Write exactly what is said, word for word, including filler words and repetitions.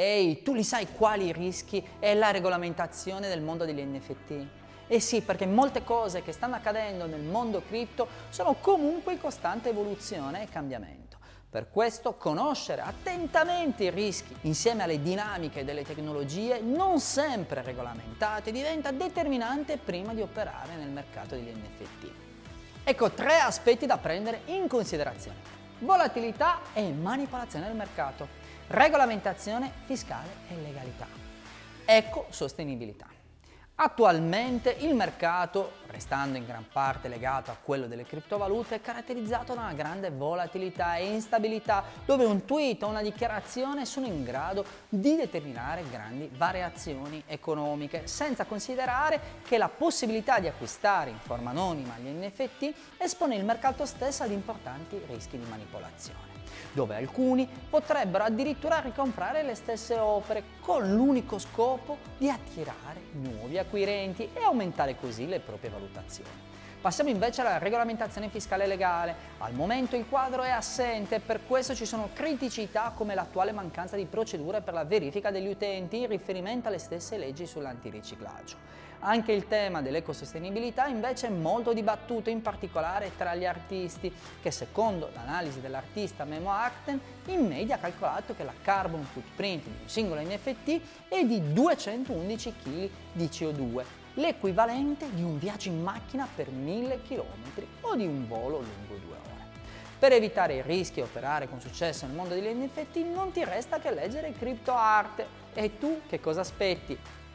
Ehi, tu li sai quali rischi è la regolamentazione del mondo degli N F T? Eh sì, perché molte cose che stanno accadendo nel mondo cripto sono comunque in costante evoluzione e cambiamento. Per questo conoscere attentamente i rischi insieme alle dinamiche delle tecnologie non sempre regolamentate diventa determinante prima di operare nel mercato degli N F T. Ecco tre aspetti da prendere in considerazione: volatilità e manipolazione del mercato, regolamentazione fiscale e legalità, ecosostenibilità. Attualmente il mercato, restando in gran parte legato a quello delle criptovalute, è caratterizzato da una grande volatilità e instabilità, dove un tweet o una dichiarazione sono in grado di determinare grandi variazioni economiche, senza considerare che la possibilità di acquistare in forma anonima gli N F T espone il mercato stesso ad importanti rischi di manipolazione, dove alcuni potrebbero addirittura ricomprare le stesse opere con l'unico scopo di attirare nuovi acquirenti e aumentare così le proprie valutazioni. Passiamo invece alla regolamentazione fiscale legale. Al momento il quadro è assente e per questo ci sono criticità come l'attuale mancanza di procedure per la verifica degli utenti in riferimento alle stesse leggi sull'antiriciclaggio. Anche il tema dell'ecosostenibilità invece è molto dibattuto, in particolare tra gli artisti, che secondo l'analisi dell'artista Memo Akten in media ha calcolato che la carbon footprint di un singolo N F T è di duecentoundici chilogrammi di C O due, l'equivalente di un viaggio in macchina per mille chilometri o di un volo lungo due ore. Per evitare i rischi e operare con successo nel mondo degli N F T non ti resta che leggere criptoarte. E tu che cosa aspetti?